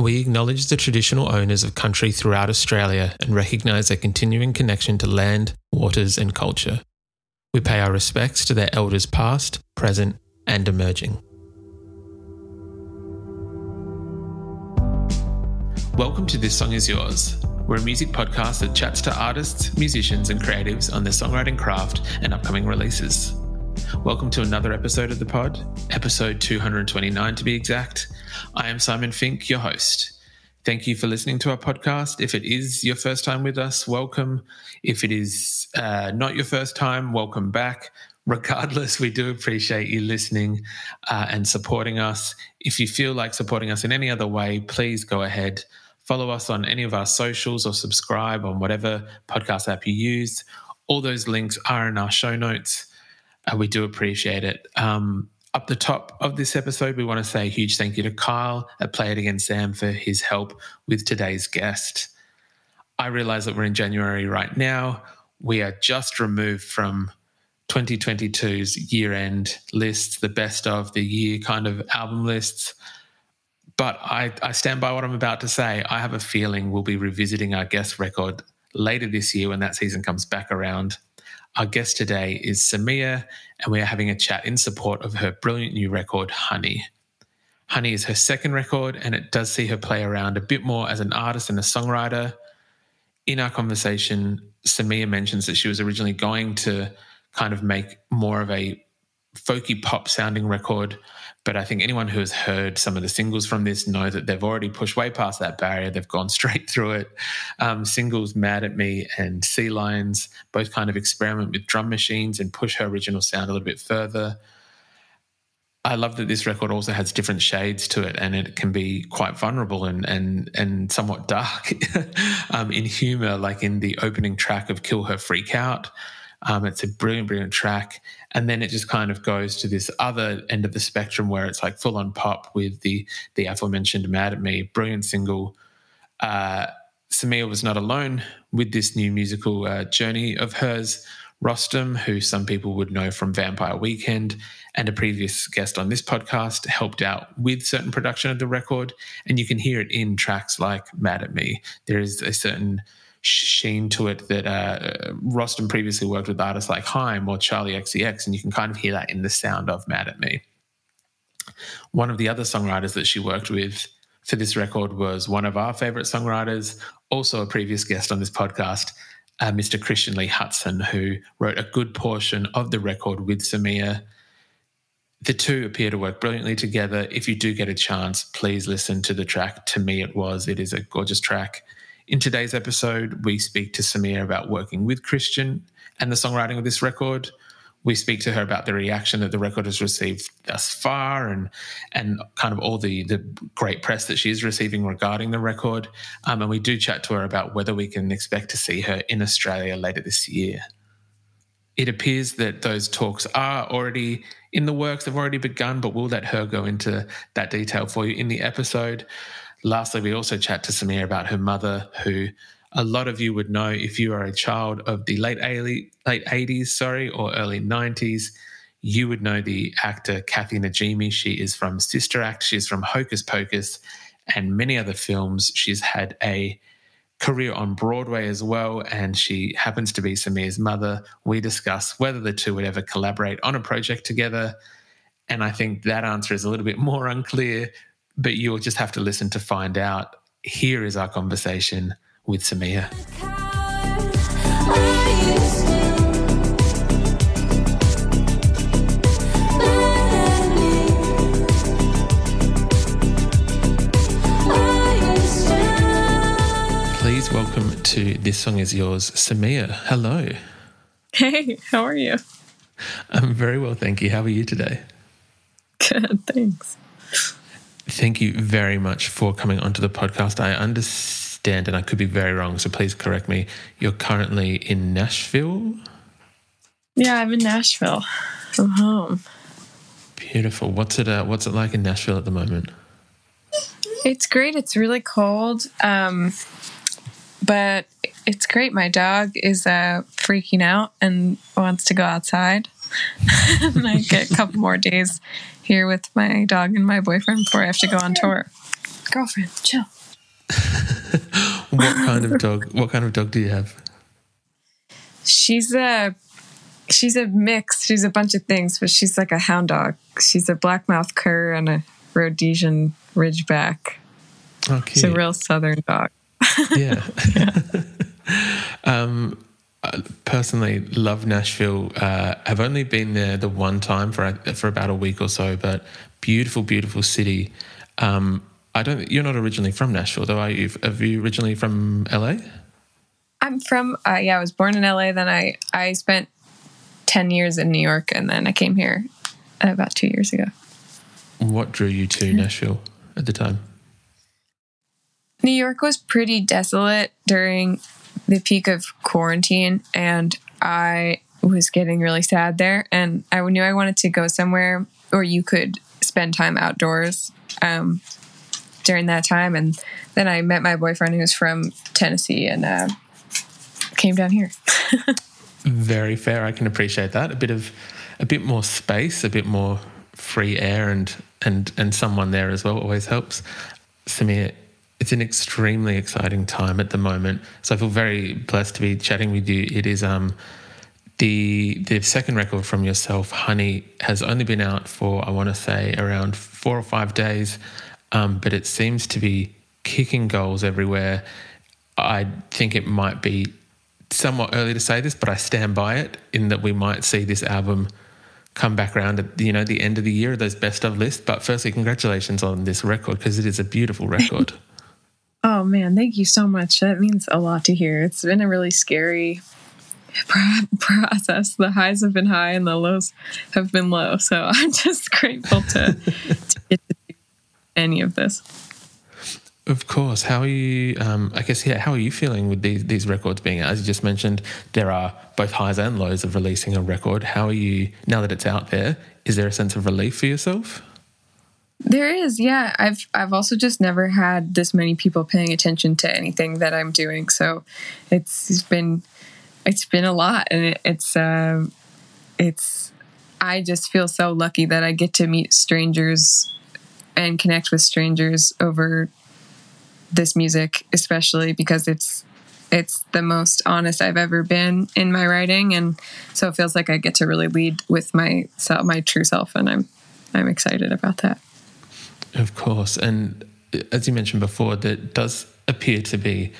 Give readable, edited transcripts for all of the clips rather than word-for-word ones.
We acknowledge the traditional owners of country throughout Australia and recognise their continuing connection to land, waters and culture. We pay our respects to their elders past, present and emerging. Welcome to This Song Is Yours. We're a music podcast that chats to artists, musicians and creatives on their songwriting craft and upcoming releases. Welcome to another episode of the pod, episode 229 to be exact. I am Simon Fink, your host. Thank you for listening to our podcast. If it is your first time with us, welcome. If it is not your first time, welcome back. Regardless, we do appreciate you listening and supporting us. If you feel like supporting us in any other way, please go ahead. Follow us on any of our socials or subscribe on whatever podcast app you use. All those links are in our show notes. We do appreciate it. Up the top of this episode, we want to say a huge thank you to Kyle at Play It Again Sam for his help with today's guest. I realise that we're in January right now. We are just removed from 2022's year-end lists, the best of the year kind of album lists. But I stand by what I'm about to say. I have a feeling we'll be revisiting our guest record later this year when that season comes back around. Our guest today is Samia, and we are having a chat in support of her brilliant new record, Honey. Honey is her second record, and it does see her play around a bit more as an artist and a songwriter. In our conversation, Samia mentions that she was originally going to kind of make more of a folky pop sounding record, but I think anyone who has heard some of the singles from this know that they've already pushed way past that barrier. They've gone straight through it. Singles Mad at Me and Sea Lions both kind of experiment with drum machines and push her original sound a little bit further. I love that this record also has different shades to it, and it can be quite vulnerable and somewhat dark in humour, like in the opening track of Kill Her Freak Out. It's a brilliant, brilliant track. And then it just kind of goes to this other end of the spectrum where it's like full-on pop with the aforementioned Mad at Me, brilliant single. Samia was not alone with this new musical journey of hers. Rostam, who some people would know from Vampire Weekend and a previous guest on this podcast, helped out with certain production of the record, and you can hear it in tracks like Mad at Me. There is a certain sheen to it that Rostam previously worked with artists like Haim or Charlie XCX, and you can kind of hear that in the sound of Mad at Me. One of the other songwriters that she worked with for this record was one of our favourite songwriters, also a previous guest on this podcast, Mr. Christian Lee Hudson, who wrote a good portion of the record with Samia. The two appear to work brilliantly together. If you do get a chance, please listen to the track To Me It Was. It is a gorgeous track. In today's episode, we speak to Samia about working with Christian and the songwriting of this record. We speak to her about the reaction that the record has received thus far and kind of all the great press that she is receiving regarding the record. And we do chat to her about whether we can expect to see her in Australia later this year. It appears that those talks are already in the works. They've already begun, but we'll let her go into that detail for you in the episode. Lastly, we also chat to Samia about her mother, who a lot of you would know if you are a child of the late 80s or early 90s. You would know the actor Kathy Najimy. She is from Sister Act. She is from Hocus Pocus and many other films. She's had a career on Broadway as well, and she happens to be Samia's mother. We discuss whether the two would ever collaborate on a project together, and I think that answer is a little bit more unclear, but you'll just have to listen to find out. Here is our conversation with Samia. Please welcome to This Song Is Yours, Samia. Hello. Hey, how are you? I'm very well, thank you. How are you today? Good, thanks. Thank you very much for coming onto the podcast. I understand, and I could be very wrong, so please correct me, you're currently in Nashville? Yeah, I'm in Nashville. I'm home. Beautiful. What's it like in Nashville at the moment? It's great. It's really cold, but it's great. My dog is freaking out and wants to go outside. And I get a couple more days here with my dog and my boyfriend before I have to go on tour. Girlfriend, chill. What kind of dog do you have? She's a mix. She's a bunch of things, but she's like a hound dog. She's a blackmouth cur and a Rhodesian Ridgeback. Oh, cute. She's a real southern dog. Yeah. Yeah. I personally love Nashville. I've only been there the one time for about a week or so, but beautiful, beautiful city. You're not originally from Nashville, though, are you? Are you originally from LA? I'm from, I was born in LA. Then I spent 10 years in New York, and then I came here about 2 years ago. What drew you to Nashville at the time? New York was pretty desolate during the peak of quarantine, and I was getting really sad there, and I knew I wanted to go somewhere or you could spend time outdoors during that time. And then I met my boyfriend who was from Tennessee and came down here. Very fair. I can appreciate that. A bit more space, a bit more free air, and someone there as well always helps. Samia, it's an extremely exciting time at the moment, so I feel very blessed to be chatting with you. It is the second record from yourself, Honey, has only been out for, I want to say, around 4 or 5 days, but it seems to be kicking goals everywhere. I think it might be somewhat early to say this, but I stand by it in that we might see this album come back around at the end of the year, those best of lists. But firstly, congratulations on this record, because it is a beautiful record. Oh man, thank you so much. That means a lot to hear. It's been a really scary process. The highs have been high and the lows have been low. So I'm just grateful to get to do any of this. Of course. How are you? How are you feeling with these records being out? As you just mentioned, there are both highs and lows of releasing a record. How are you now that it's out there? Is there a sense of relief for yourself? There is, yeah. I've also just never had this many people paying attention to anything that I'm doing, so it's been a lot, and it's. I just feel so lucky that I get to meet strangers and connect with strangers over this music, especially because it's the most honest I've ever been in my writing, and so it feels like I get to really lead with myself, my true self, and I'm excited about that. Of course, and as you mentioned before, that does appear to be,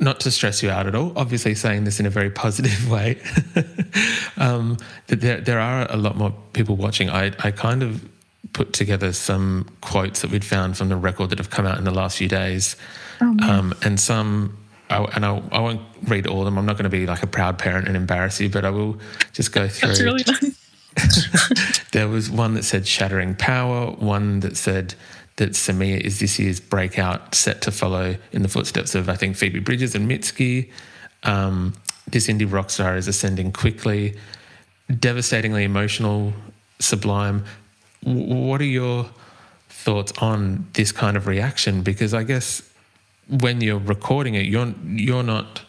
not to stress you out at all, obviously saying this in a very positive way, that there are a lot more people watching. I kind of put together some quotes that we'd found from the record that have come out in the last few days. And some, I won't read all of them. I'm not going to be like a proud parent and embarrass you, but I will just go through. That's really nice. There was one that said shattering power, one that said that Samia is this year's breakout, set to follow in the footsteps of, I think, Phoebe Bridgers and Mitski. This indie rock star is ascending quickly, devastatingly emotional, sublime. What are your thoughts on this kind of reaction? Because I guess when you're recording it, you're not,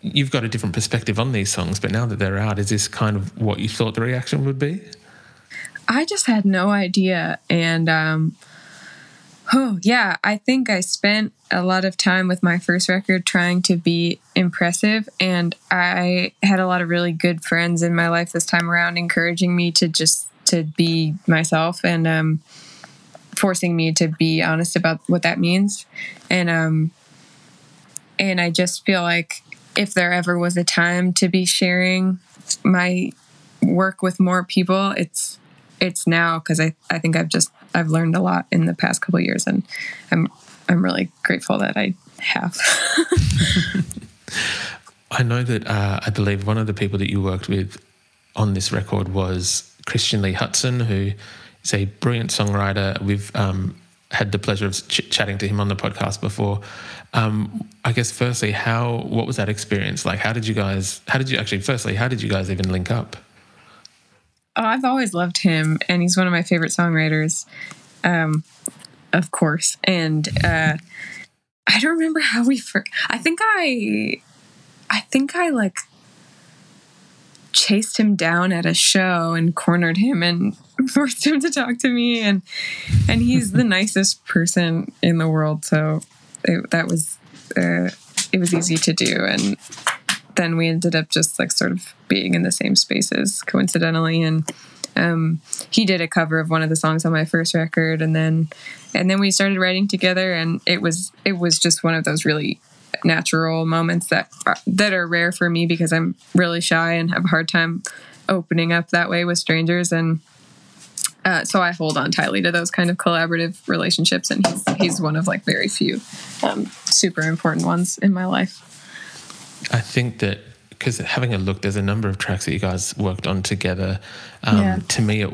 you've got a different perspective on these songs, but now that they're out, is this kind of what you thought the reaction would be? I just had no idea, and I think I spent a lot of time with my first record trying to be impressive, and I had a lot of really good friends in my life this time around encouraging me to just to be myself and forcing me to be honest about what that means. And I just feel like if there ever was a time to be sharing my work with more people, it's now, because I think I've learned a lot in the past couple of years, and I'm really grateful that I have. I know that I believe one of the people that you worked with on this record was Christian Lee Hudson, who He's a brilliant songwriter. We've had the pleasure of chatting to him on the podcast before. I guess firstly, what was that experience like? How did you guys even link up? Oh, I've always loved him, and he's one of my favorite songwriters, of course. And I don't remember how we first. I think I like chased him down at a show and cornered him and forced him to talk to me. And he's the nicest person in the world, so it was easy to do. And then we ended up just like sort of being in the same spaces coincidentally. And he did a cover of one of the songs on my first record, and then we started writing together, and it was just one of those really natural moments that are rare for me because I'm really shy and have a hard time opening up that way with strangers. And so I hold on tightly to those kind of collaborative relationships, and he's one of like very few super important ones in my life. I think that because having a look, there's a number of tracks that you guys worked on together. To me, it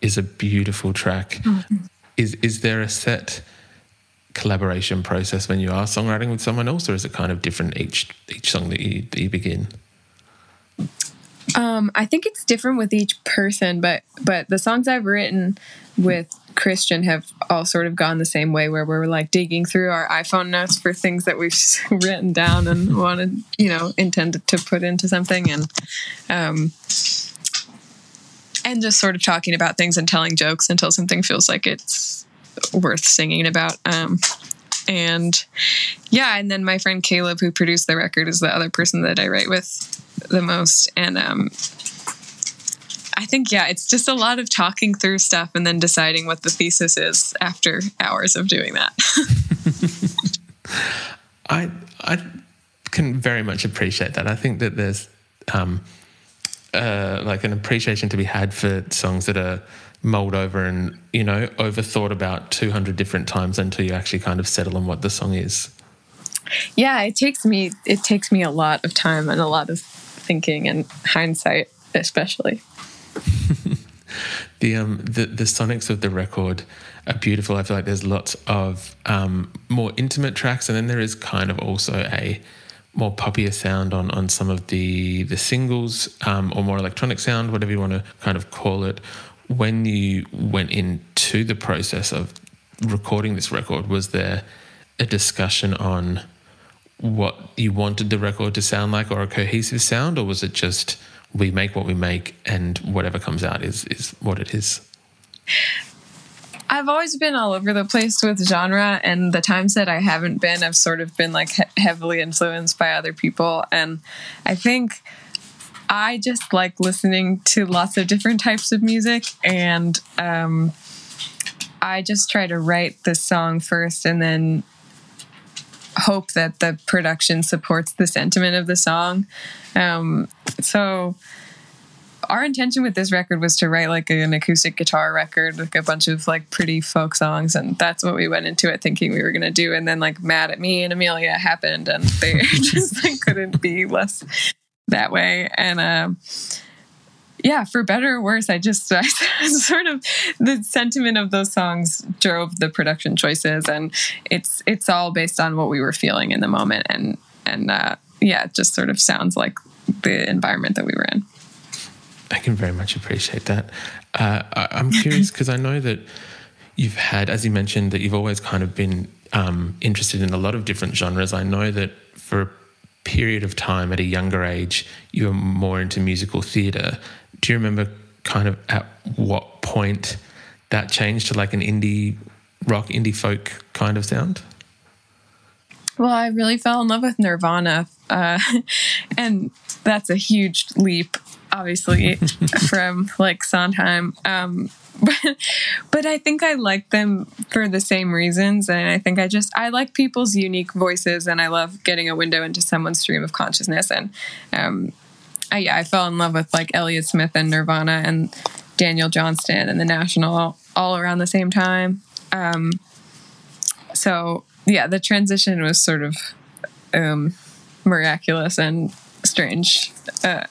is a beautiful track. Mm-hmm. Is there a set collaboration process when you are songwriting with someone else, or is it kind of different each song that you begin? I think it's different with each person, but the songs I've written with Christian have all sort of gone the same way, where we're like digging through our iPhone notes for things that we've written down and intended to put into something, and just sort of talking about things and telling jokes until something feels like it's worth singing about. And then my friend Caleb, who produced the record, is the other person that I write with the most. And I think, it's just a lot of talking through stuff and then deciding what the thesis is after hours of doing that. I can very much appreciate that. I think that there's like an appreciation to be had for songs that are mulled over and, overthought about 200 different times until you actually kind of settle on what the song is. Yeah, it takes me a lot of time and a lot of thinking and hindsight, especially. The sonics of the record are beautiful. I feel like there's lots of more intimate tracks, and then there is kind of also a more poppier sound on some of the singles, or more electronic sound, whatever you want to kind of call it. When you went into the process of recording this record, was there a discussion on what you wanted the record to sound like, or a cohesive sound, or was it just we make what we make and whatever comes out is what it is? I've always been all over the place with genre, and the times that I haven't been, I've sort of been like heavily influenced by other people. And I think I just like listening to lots of different types of music, and I just try to write the song first and then hope that the production supports the sentiment of the song. So our intention with this record was to write like an acoustic guitar record with a bunch of like pretty folk songs, and that's what we went into it thinking we were going to do. And then like Mad at Me and Amelia happened, and they just like couldn't be less that way. And for better or worse, I sort of the sentiment of those songs drove the production choices, and it's all based on what we were feeling in the moment, and it just sort of sounds like the environment that we were in. I can very much appreciate that. I'm curious because I know that you've had, as you mentioned, that you've always kind of been interested in a lot of different genres. I know that for a period of time at a younger age, you were more into musical theatre. Do you remember kind of at what point that changed to like an indie rock, indie folk kind of sound? Well, I really fell in love with Nirvana, and that's a huge leap, obviously, from like Sondheim. But I think I like them for the same reasons, and I think I like people's unique voices, and I love getting a window into someone's stream of consciousness. And I fell in love with like Elliott Smith and Nirvana and Daniel Johnston and The National all around the same time. The transition was sort of miraculous and strange. But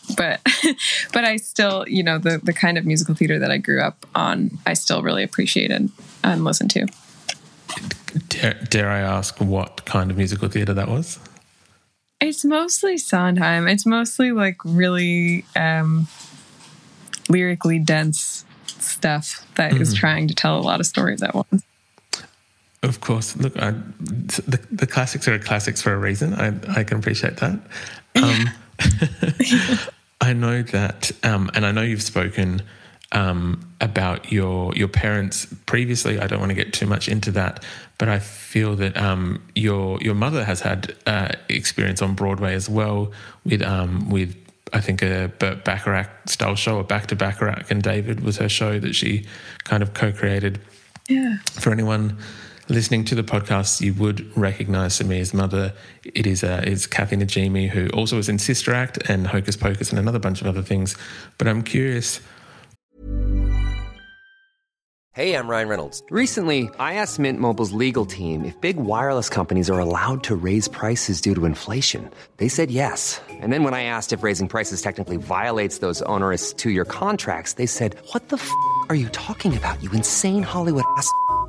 I still, you know, the kind of musical theater that I grew up on, I still really appreciate and listen to. Dare I ask what kind of musical theater that was? It's mostly Sondheim. It's mostly like really lyrically dense stuff that is trying to tell a lot of stories at once. Of course. Look, the classics are classics for a reason. I can appreciate that. I know that, and I know you've spoken about your parents previously. I don't want to get too much into that, but I feel that your mother has had experience on Broadway as well with I think a Burt Bacharach style show, or Back to Bacharach and David was her show that she kind of co-created. Yeah. For anyone listening to the podcast, you would recognise Samia's mother. It is Kathy Najimy, who also was in Sister Act and Hocus Pocus and another bunch of other things. But I'm curious. Hey, I'm Ryan Reynolds. Recently, I asked Mint Mobile's legal team if big wireless companies are allowed to raise prices due to inflation. They said yes. And then when I asked if raising prices technically violates those onerous two-year contracts, they said, "What the f*** are you talking about, you insane Hollywood ass!"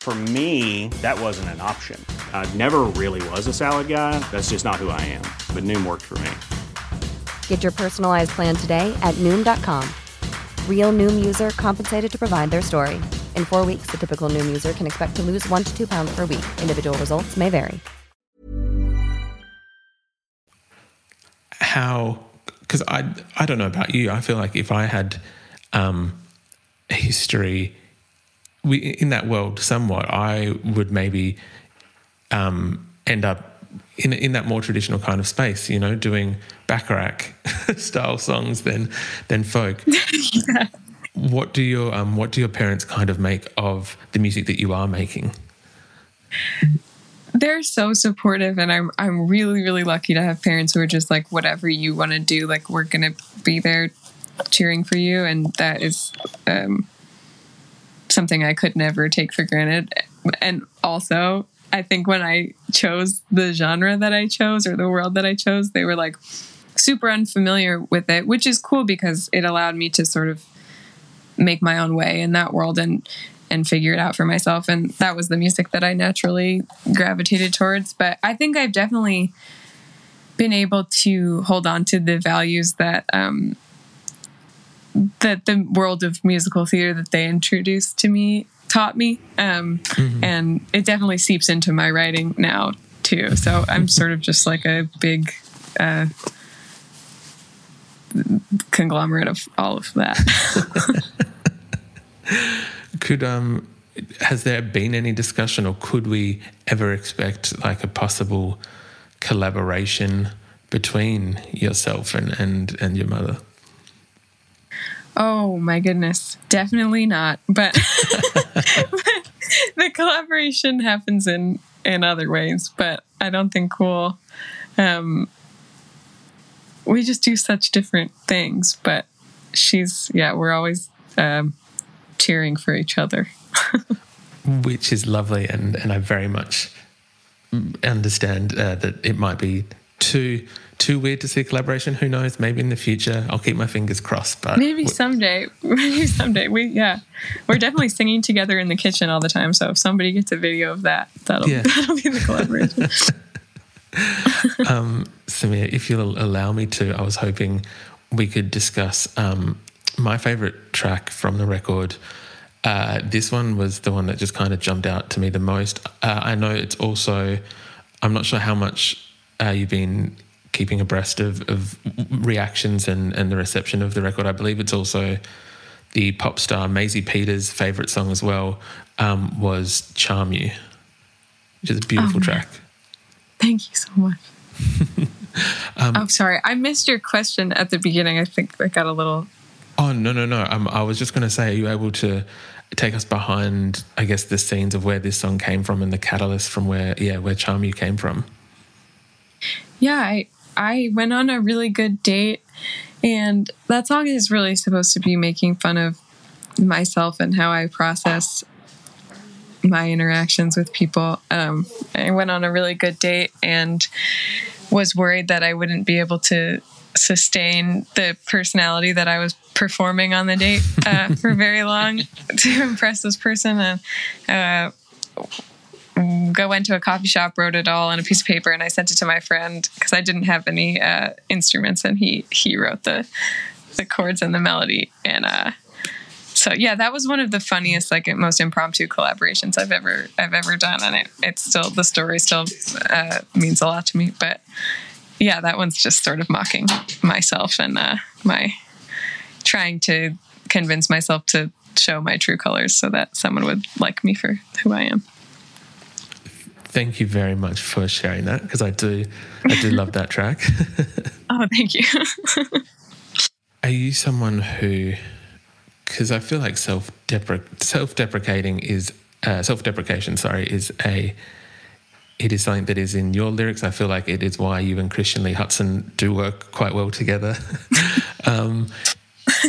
For me, that wasn't an option. I never really was a salad guy. That's just not who I am. But Noom worked for me. Get your personalized plan today at Noom.com. Real Noom user compensated to provide their story. In 4 weeks, the typical Noom user can expect to lose 1 to 2 pounds per week. Individual results may vary. How, because I don't know about you, I feel like if I had history in that world somewhat, I would maybe end up in that more traditional kind of space, you know, doing Bacharach-style songs than folk. Yeah. What do your parents kind of make of the music that you are making? They're so supportive, and I'm really, really lucky to have parents who are just like, whatever you want to do, like, we're going to be there cheering for you, and that is... something I could never take for granted. And also, I think when I chose the genre that I chose or the world that I chose, they were like super unfamiliar with it, which is cool because it allowed me to sort of make my own way in that world and figure it out for myself. And that was the music that I naturally gravitated towards. But I think I've definitely been able to hold on to the values that the world of musical theater that they introduced to me taught me. And it definitely seeps into my writing now too. So I'm sort of just like a big conglomerate of all of that. Has there been any discussion, or could we ever expect like a possible collaboration between yourself and your mother? Oh my goodness, definitely not. But the collaboration happens in other ways, but I don't think we'll... we just do such different things, but we're always cheering for each other. Which is lovely, and I very much understand that it might be too weird to see collaboration. Who knows? Maybe in the future. I'll keep my fingers crossed. But maybe someday. We're definitely singing together in the kitchen all the time. So if somebody gets a video of that, that'll be the collaboration. Samia, if you'll allow me to, I was hoping we could discuss my favorite track from the record. This one was the one that just kind of jumped out to me the most. I know it's also, I'm not sure how much you've been keeping abreast of reactions and the reception of the record. I believe it's also the pop star Maisie Peters' favourite song as well, was Charm You, which is a beautiful track. Thank you so much. I'm sorry, I missed your question at the beginning. I think I got a little Oh, no. I was just going to say, are you able to take us behind, I guess, the scenes of where this song came from and the catalyst from where Charm You came from? Yeah, I went on a really good date, and that song is really supposed to be making fun of myself and how I process my interactions with people. I went on a really good date and was worried that I wouldn't be able to sustain the personality that I was performing on the date for very long to impress this person. And I went to a coffee shop, wrote it all on a piece of paper, and I sent it to my friend because I didn't have any instruments, and he wrote the chords and the melody. And so yeah, that was one of the funniest, like, most impromptu collaborations I've ever done, and it's still, the story still means a lot to me. But yeah, that one's just sort of mocking myself and my trying to convince myself to show my true colors so that someone would like me for who I am. Thank you very much for sharing that, because I do love that track. Oh, thank you. Are you someone who, because I feel like self-deprecation is something that is in your lyrics. I feel like it is why you and Christian Lee Hudson do work quite well together.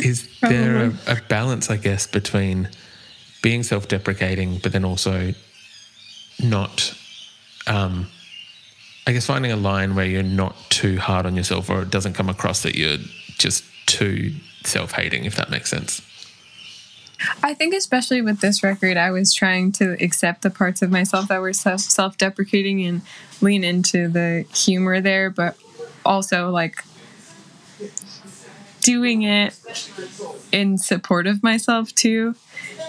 Is there a balance, I guess, between being self-deprecating but then also not, I guess, finding a line where you're not too hard on yourself, or it doesn't come across that you're just too self-hating, if that makes sense? I think especially with this record, I was trying to accept the parts of myself that were self-deprecating and lean into the humor there, but also, like, doing it in support of myself too,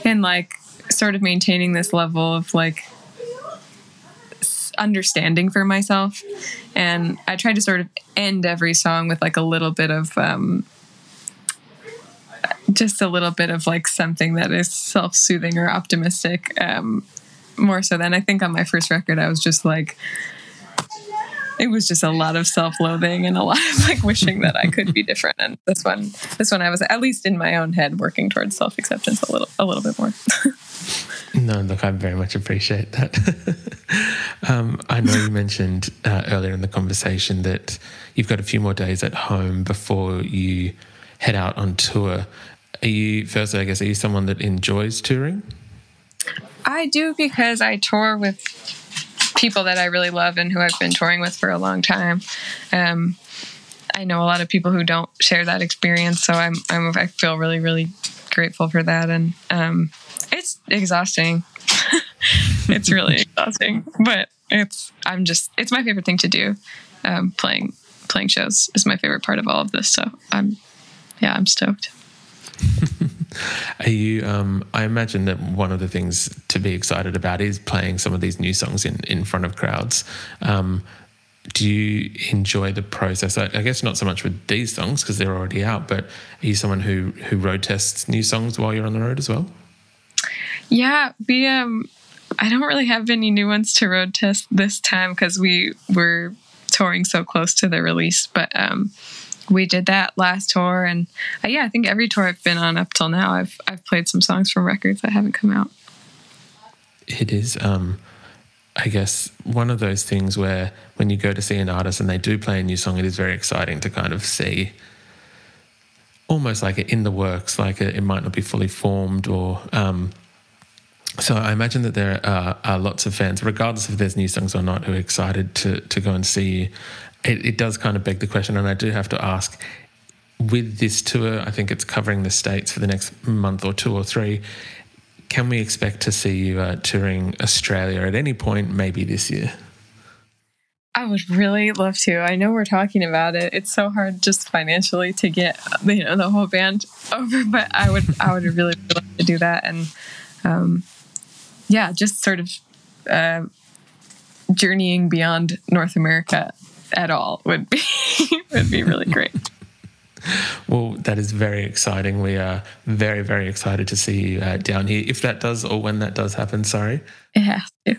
and, like, sort of maintaining this level of, like, understanding for myself. And I tried to sort of end every song with, like, a little bit of like something that is self-soothing or optimistic, more so than, I think, on my first record I was just like, it was just a lot of self-loathing and a lot of, like, wishing that I could be different. And this one I was, at least in my own head, working towards self-acceptance a little bit more. No, look, I very much appreciate that. I know you mentioned earlier in the conversation that you've got a few more days at home before you head out on tour. Are you someone that enjoys touring? I do, because I tour with people that I really love and who I've been touring with for a long time. I know a lot of people who don't share that experience, so I feel really, really grateful for that. And it's exhausting. It's really exhausting, but it's my favorite thing to do. Playing shows is my favorite part of all of this. So I'm stoked. Are you? I imagine that one of the things to be excited about is playing some of these new songs in front of crowds. Do you enjoy the process? I guess not so much with these songs because they're already out, but are you someone who road tests new songs while you're on the road as well? Yeah, we. I don't really have any new ones to road test this time because we were touring so close to the release, but. We did that last tour, and I think every tour I've been on up till now, I've played some songs from records that haven't come out. It is, I guess, one of those things where when you go to see an artist and they do play a new song, it is very exciting to kind of see almost like it in the works, like it might not be fully formed or... So I imagine that there are lots of fans, regardless if there's new songs or not, who are excited to go and see you. It does kind of beg the question, and I do have to ask, with this tour, I think it's covering the States for the next month or two or three, can we expect to see you touring Australia at any point, maybe this year? I would really love to. I know we're talking about it. It's so hard just financially to get, the whole band over, but I would really love to do that. And just sort of journeying beyond North America at all would be really great. Well, that is very exciting. We are very, very excited to see you down here, if that does, or when that does happen, sorry. It has to.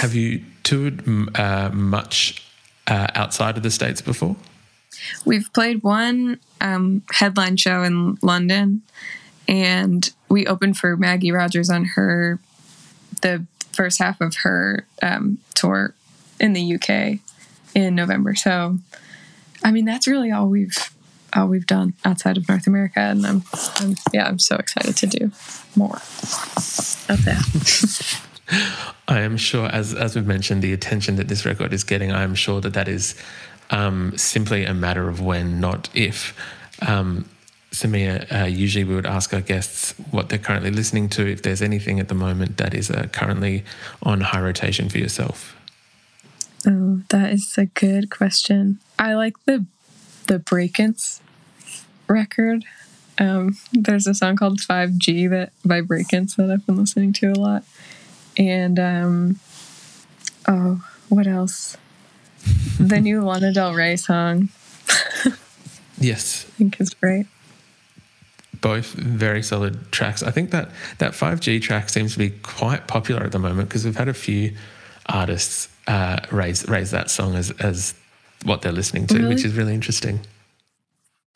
Have you toured much outside of the States before? We've played one headline show in London, and we opened for Maggie Rogers on the first half of her tour in the UK in November. So, I mean, that's really all we've done outside of North America, and I'm so excited to do more of that. I am sure, as we've mentioned, the attention that this record is getting, I am sure that is simply a matter of when, not if. Samia, usually we would ask our guests what they're currently listening to, if there's anything at the moment that is currently on high rotation for yourself. Oh, that is a good question. I like the Breakins record. There's a song called 5G by Breakins that I've been listening to a lot. And, what else? The new Lana Del Rey song. Yes. I think is great. Both very solid tracks. I think that 5G track seems to be quite popular at the moment because we've had a few artists raise that song as what they're listening to, really? Which is really interesting.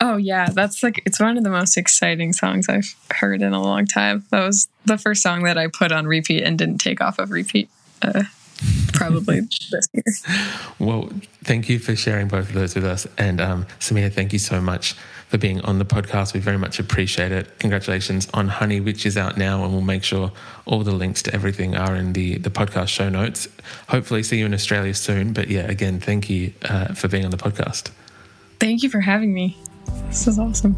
Oh, yeah. That's it's one of the most exciting songs I've heard in a long time. That was the first song that I put on repeat and didn't take off of repeat probably this year. Well, thank you for sharing both of those with us. And Samia, thank you so much for being on the podcast. We very much appreciate it. Congratulations on Honey, which is out now, and we'll make sure all the links to everything are in the podcast show notes. Hopefully see you in Australia soon. But, yeah, again, thank you for being on the podcast. Thank you for having me. This is awesome.